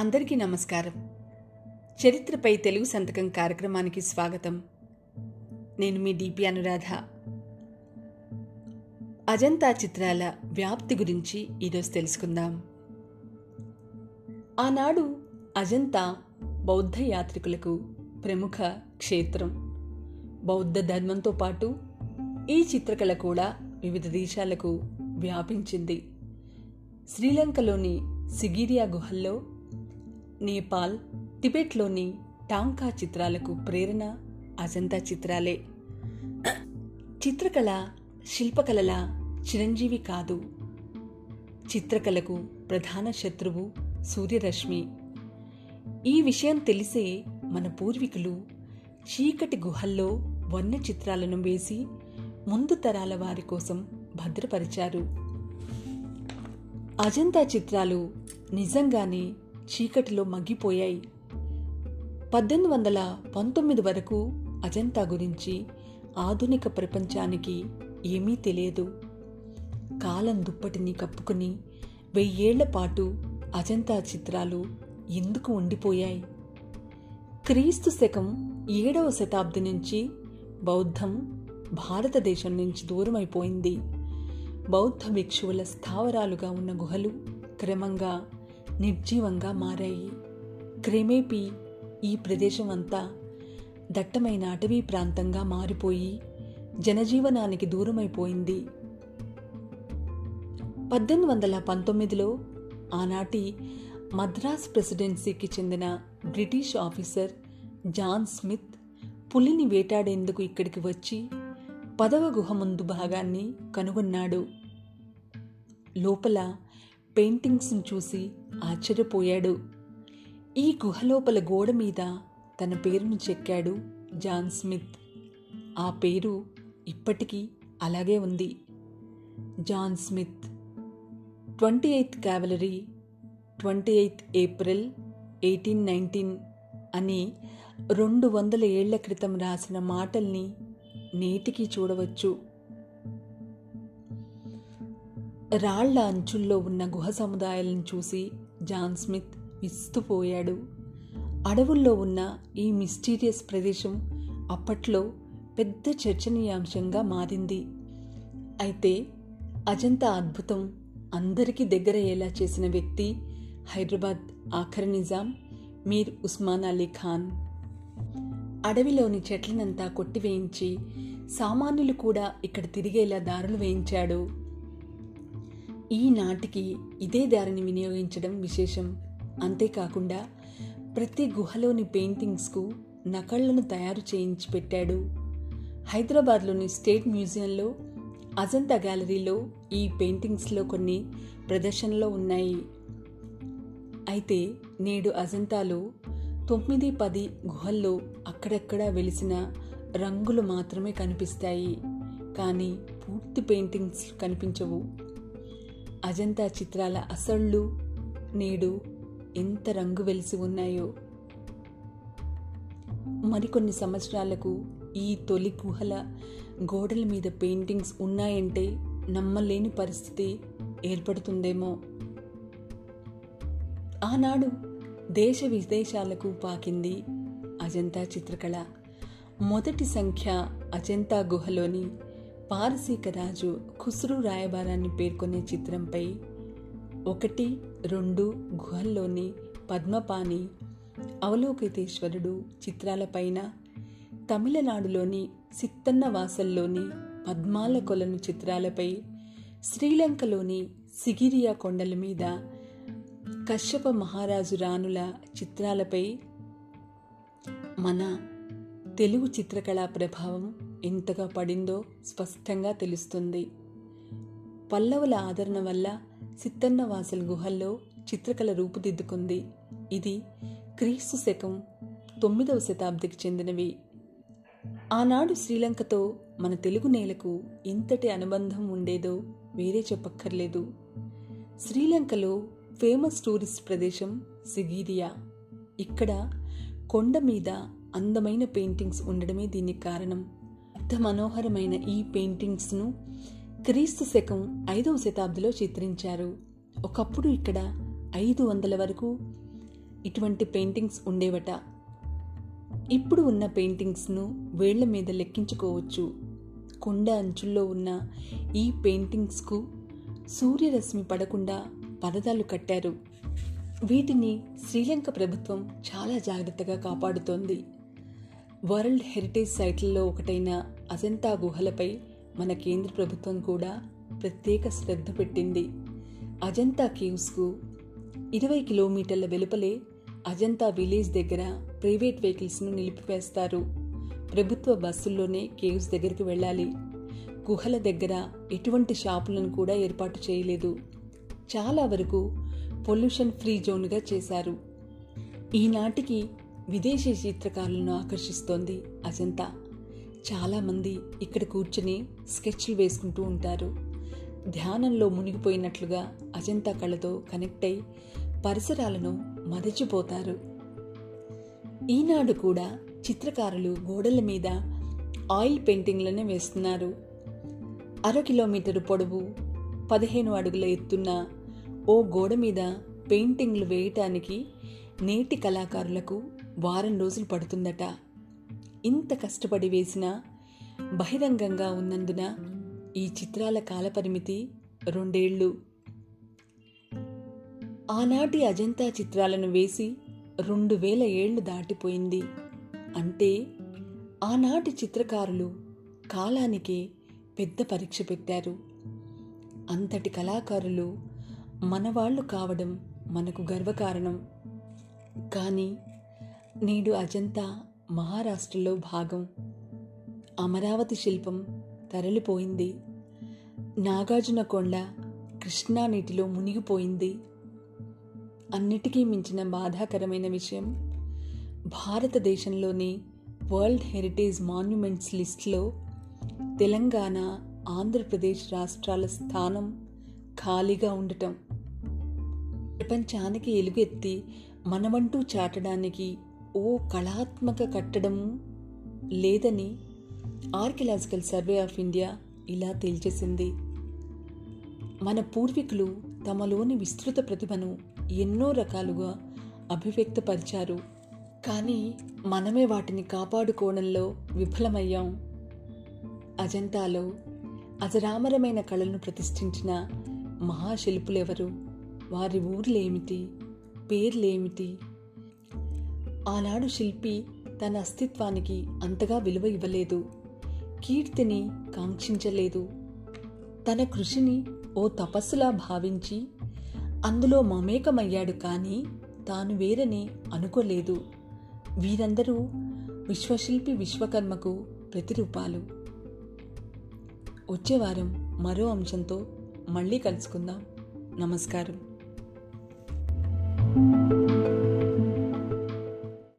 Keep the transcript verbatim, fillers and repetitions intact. అందరికీ నమస్కారం. చరిత్రపై తెలుగు సంతకం కార్యక్రమానికి స్వాగతం. నేను మీ డిపి అనురాధ. అజంతా చిత్రాల వ్యాప్తి గురించి ఈరోజు తెలుసుకుందాం. ఆనాడు అజంతా బౌద్ధ యాత్రికులకు ప్రముఖ క్షేత్రం. బౌద్ధ ధర్మంతో పాటు ఈ చిత్రకళ కూడా వివిధ దేశాలకు వ్యాపించింది. శ్రీలంకలోని సిగిరియా గుహల్లో, నేపాల్, టిబెట్లోని టాంకా చిత్రాలకు ప్రేరణ అజంతా చిత్రాలే. చిత్రకళ శిల్పకళల చిరంజీవి కాదు. చిత్రకళకు ప్రధాన శత్రువు సూర్యరశ్మి. ఈ విషయం తెలిసే మన పూర్వీకులు చీకటి గుహల్లో వర్ణ చిత్రాలను వేసి ముందు తరాల వారి కోసం భద్రపరిచారు. అజంతా చిత్రాలు నిజంగానే చీకటిలో మగ్గిపోయాయి. పద్దెనిమిది వందల పంతొమ్మిది వరకు అజంతా గురించి ఆధునిక ప్రపంచానికి ఏమీ తెలియదు. కాలం దుప్పటిని కప్పుకుని వెయ్యేళ్ల పాటు అజంతా చిత్రాలు ఎందుకు ఉండిపోయాయి? క్రీస్తు శకం ఏడవ శతాబ్ది నుంచి బౌద్ధం భారతదేశం నుంచి దూరమైపోయింది. బౌద్ధ భిక్షువుల స్థావరాలుగా ఉన్న గుహలు క్రమంగా నిర్జీవంగా మారాయి. క్రమేపీ ఈ ప్రదేశం అంతా దట్టమైన అటవీ ప్రాంతంగా మారిపోయి జనజీవనానికి దూరమైపోయింది. పద్దెనిమిది వందల పంతొమ్మిదిలో ఆనాటి మద్రాస్ ప్రెసిడెన్సీకి చెందిన బ్రిటిష్ ఆఫీసర్ జాన్ స్మిత్ పులిని వేటాడేందుకు ఇక్కడికి వచ్చి పదవ గుహ ముందు భాగాన్ని కనుగొన్నాడు. లోపల పెయింటింగ్స్ను చూసి ఆశ్చర్యపోయాడు. ఈ గుహలోపల గోడ మీద తన పేరును చెక్కాడు జాన్ స్మిత్. ఆ పేరు ఇప్పటికీ అలాగే ఉంది. John Smith, twenty eighth cavalry, twenty eighth April eighteen nineteen అని రెండు వందల ఏళ్ల క్రితం రాసిన మాటల్ని నేటికి చూడవచ్చు. రాళ్ల అంచుల్లో ఉన్న గుహ సముదాయాలను చూసి జాన్ స్మిత్ విస్తుపోయాడు. అడవుల్లో ఉన్న ఈ మిస్టీరియస్ ప్రదేశం అప్పట్లో పెద్ద చర్చనీయాంశంగా మారింది. అయితే అజంతా అద్భుతం అందరికీ దగ్గరయ్యేలా చేసిన వ్యక్తి హైదరాబాద్ ఆఖరి నిజాం మీర్ ఉస్మాన్ అలీ ఖాన్. అడవిలోని చెట్లనంతా కొట్టివేయించి సామాన్యులు కూడా ఇక్కడ తిరిగేలా దారులు వేయించాడు. ఈనాటికి ఇదే దారిని వినియోగించడం విశేషం. అంతేకాకుండా ప్రతి గుహలోని పెయింటింగ్స్కు నకళ్లను తయారు చేయించి పెట్టాడు. హైదరాబాద్లోని స్టేట్ మ్యూజియంలో, అజంతా గ్యాలరీలో ఈ పెయింటింగ్స్లో కొన్ని ప్రదర్శనలో ఉన్నాయి. అయితే నేడు అజంతాలో తొమ్మిది పది గుహల్లో అక్కడక్కడా వెలిసిన రంగులు మాత్రమే కనిపిస్తాయి, కానీ పూర్తి పెయింటింగ్స్ కనిపించవు. అజంతా చిత్రాల అసళ్ళు నేడు ఎంత రంగు వెలిసి ఉన్నాయో. మరికొన్ని సంవత్సరాలకు ఈ తొలి గుహల గోడల మీద పెయింటింగ్స్ ఉన్నాయంటే నమ్మలేని పరిస్థితి ఏర్పడుతుందేమో. ఆనాడు దేశ విదేశాలకు పాకింది అజంతా చిత్రకళ. మొదటి సంఖ్య అజంతా గుహలోని పారసీక రాజు ఖుస్రు రాయబారాన్ని పేర్కొనే చిత్రంపై, ఒకటి రెండు గుహల్లోని పద్మపాని, అవలోకితేశ్వరుడు చిత్రాలపైన, తమిళనాడులోని చిత్తన్నవాసల్లోని పద్మాల కొలను చిత్రాలపై, శ్రీలంకలోని సిగిరియా కొండల మీద కశ్యప మహారాజు రాణుల చిత్రాలపై మన తెలుగు చిత్రకళా ప్రభావం ఎంతగా పడిందో స్పష్టంగా తెలుస్తుంది. పల్లవుల ఆదరణ వల్ల చిత్తన్నవాసల్ గుహల్లో చిత్రకళ రూపుదిద్దుకుంది. ఇది క్రీస్తు శకం తొమ్మిదవ శతాబ్దికి చెందినవి. ఆనాడు శ్రీలంకతో మన తెలుగు నేలకు ఎంతటి అనుబంధం ఉండేదో వేరే చెప్పక్కర్లేదు. శ్రీలంకలో ఫేమస్ టూరిస్ట్ ప్రదేశం సిగిరియా. ఇక్కడ కొండ మీద అందమైన పెయింటింగ్స్ ఉండడమే దీనికి కారణం. అంత మనోహరమైన ఈ పెయింటింగ్స్ను క్రీస్తు శకం ఐదవ శతాబ్దిలో చిత్రించారు. ఒకప్పుడు ఇక్కడ ఐదు వందల వరకు ఇటువంటి పెయింటింగ్స్ ఉండేవట. ఇప్పుడు ఉన్న పెయింటింగ్స్ను వేళ్ల మీద లెక్కించుకోవచ్చు. కొండ అంచుల్లో ఉన్న ఈ పెయింటింగ్స్కు సూర్యరశ్మి పడకుండా పరదాలు కట్టారు. వీటిని శ్రీలంక ప్రభుత్వం చాలా జాగ్రత్తగా కాపాడుతోంది. వరల్డ్ హెరిటేజ్ సైట్లలో ఒకటైన అజంతా గుహలపై మన కేంద్ర ప్రభుత్వం కూడా ప్రత్యేక శ్రద్ధ పెట్టింది. అజంతా కేవ్స్కు ఇరవై కిలోమీటర్ల వెలుపలే అజంతా విలేజ్ దగ్గర ప్రైవేట్ వెహికల్స్ను నిలిపివేస్తారు. ప్రభుత్వ బస్సుల్లోనే కేవ్స్ దగ్గరికి వెళ్ళాలి. గుహల దగ్గర ఎటువంటి షాపులను కూడా ఏర్పాటు చేయలేదు. చాలా వరకు పొల్యూషన్ ఫ్రీ జోన్గా చేశారు. ఈనాటికి విదేశీ చిత్రకారులను ఆకర్షిస్తోంది అజంతా. చాలామంది ఇక్కడ కూర్చుని స్కెచ్లు వేసుకుంటూ ఉంటారు. ధ్యానంలో మునిగిపోయినట్లుగా అజంతా కళతో కనెక్ట్ అయి పరిసరాలను మరచిపోతారు. ఈనాడు కూడా చిత్రకారులు గోడల మీద ఆయిల్ పెయింటింగ్లను వేస్తున్నారు. అర కిలోమీటరు పొడవు పదిహేను అడుగుల ఎత్తున్న ఓ గోడ మీద పెయింటింగ్లు వేయటానికి నేటి కళాకారులకు వారం రోజులు పడుతుందట. ఇంత కష్టపడి వేసినా బహిరంగంగా ఉన్నందున ఈ చిత్రాల కాలపరిమితి రెండేళ్లు. ఆనాటి అజంతా చిత్రాలను వేసి రెండు వేల ఏళ్లు దాటిపోయింది. అంటే ఆనాటి చిత్రకారులు కాలానికే పెద్ద పరీక్ష పెట్టారు. అంతటి కళాకారులు మనవాళ్లు కావడం మనకు గర్వకారణం. కానీ నేడు అజంతా మహారాష్ట్రలో భాగం. అమరావతి శిల్పం తరలిపోయింది. నాగార్జున కొండ కృష్ణా నీటిలో మునిగిపోయింది. అన్నిటికీ మించిన బాధాకరమైన విషయం, భారతదేశంలోని వరల్డ్ హెరిటేజ్ మాన్యుమెంట్స్ లిస్టులో తెలంగాణ, ఆంధ్రప్రదేశ్ రాష్ట్రాల స్థానం ఖాళీగా ఉండటం. ప్రపంచానికి ఎలుగెత్తి మనమంటూ చాటడానికి ఓ కళాత్మక కట్టడము లేదని ఆర్కియలాజికల్ సర్వే ఆఫ్ ఇండియా ఇలా తేల్చేసింది. మన పూర్వీకులు తమలోని విస్తృత ప్రతిభను ఎన్నో రకాలుగా అభివ్యక్తపరిచారు. కానీ మనమే వాటిని కాపాడుకోవడంలో విఫలమయ్యాం. అజంతాలో అజరామరమైన కళలను ప్రతిష్ఠించిన మహాశిల్పులెవరు? వారి ఊర్లేమిటి? పేర్లేమిటి? ఆనాడు శిల్పి తన అస్తిత్వానికి అంతగా విలువ ఇవ్వలేదు. కీర్తిని కాంక్షించలేదు. తన కృషిని ఓ తపస్సులా భావించి అందులో మమేకమయ్యాడు. కానీ తాను వేరని అనుకోలేదు. వీరందరూ విశ్వశిల్పి విశ్వకర్మకు ప్రతిరూపాలు. వచ్చేవారం మరో అంశంతో మళ్ళీ కలుసుకుందాం. నమస్కారం.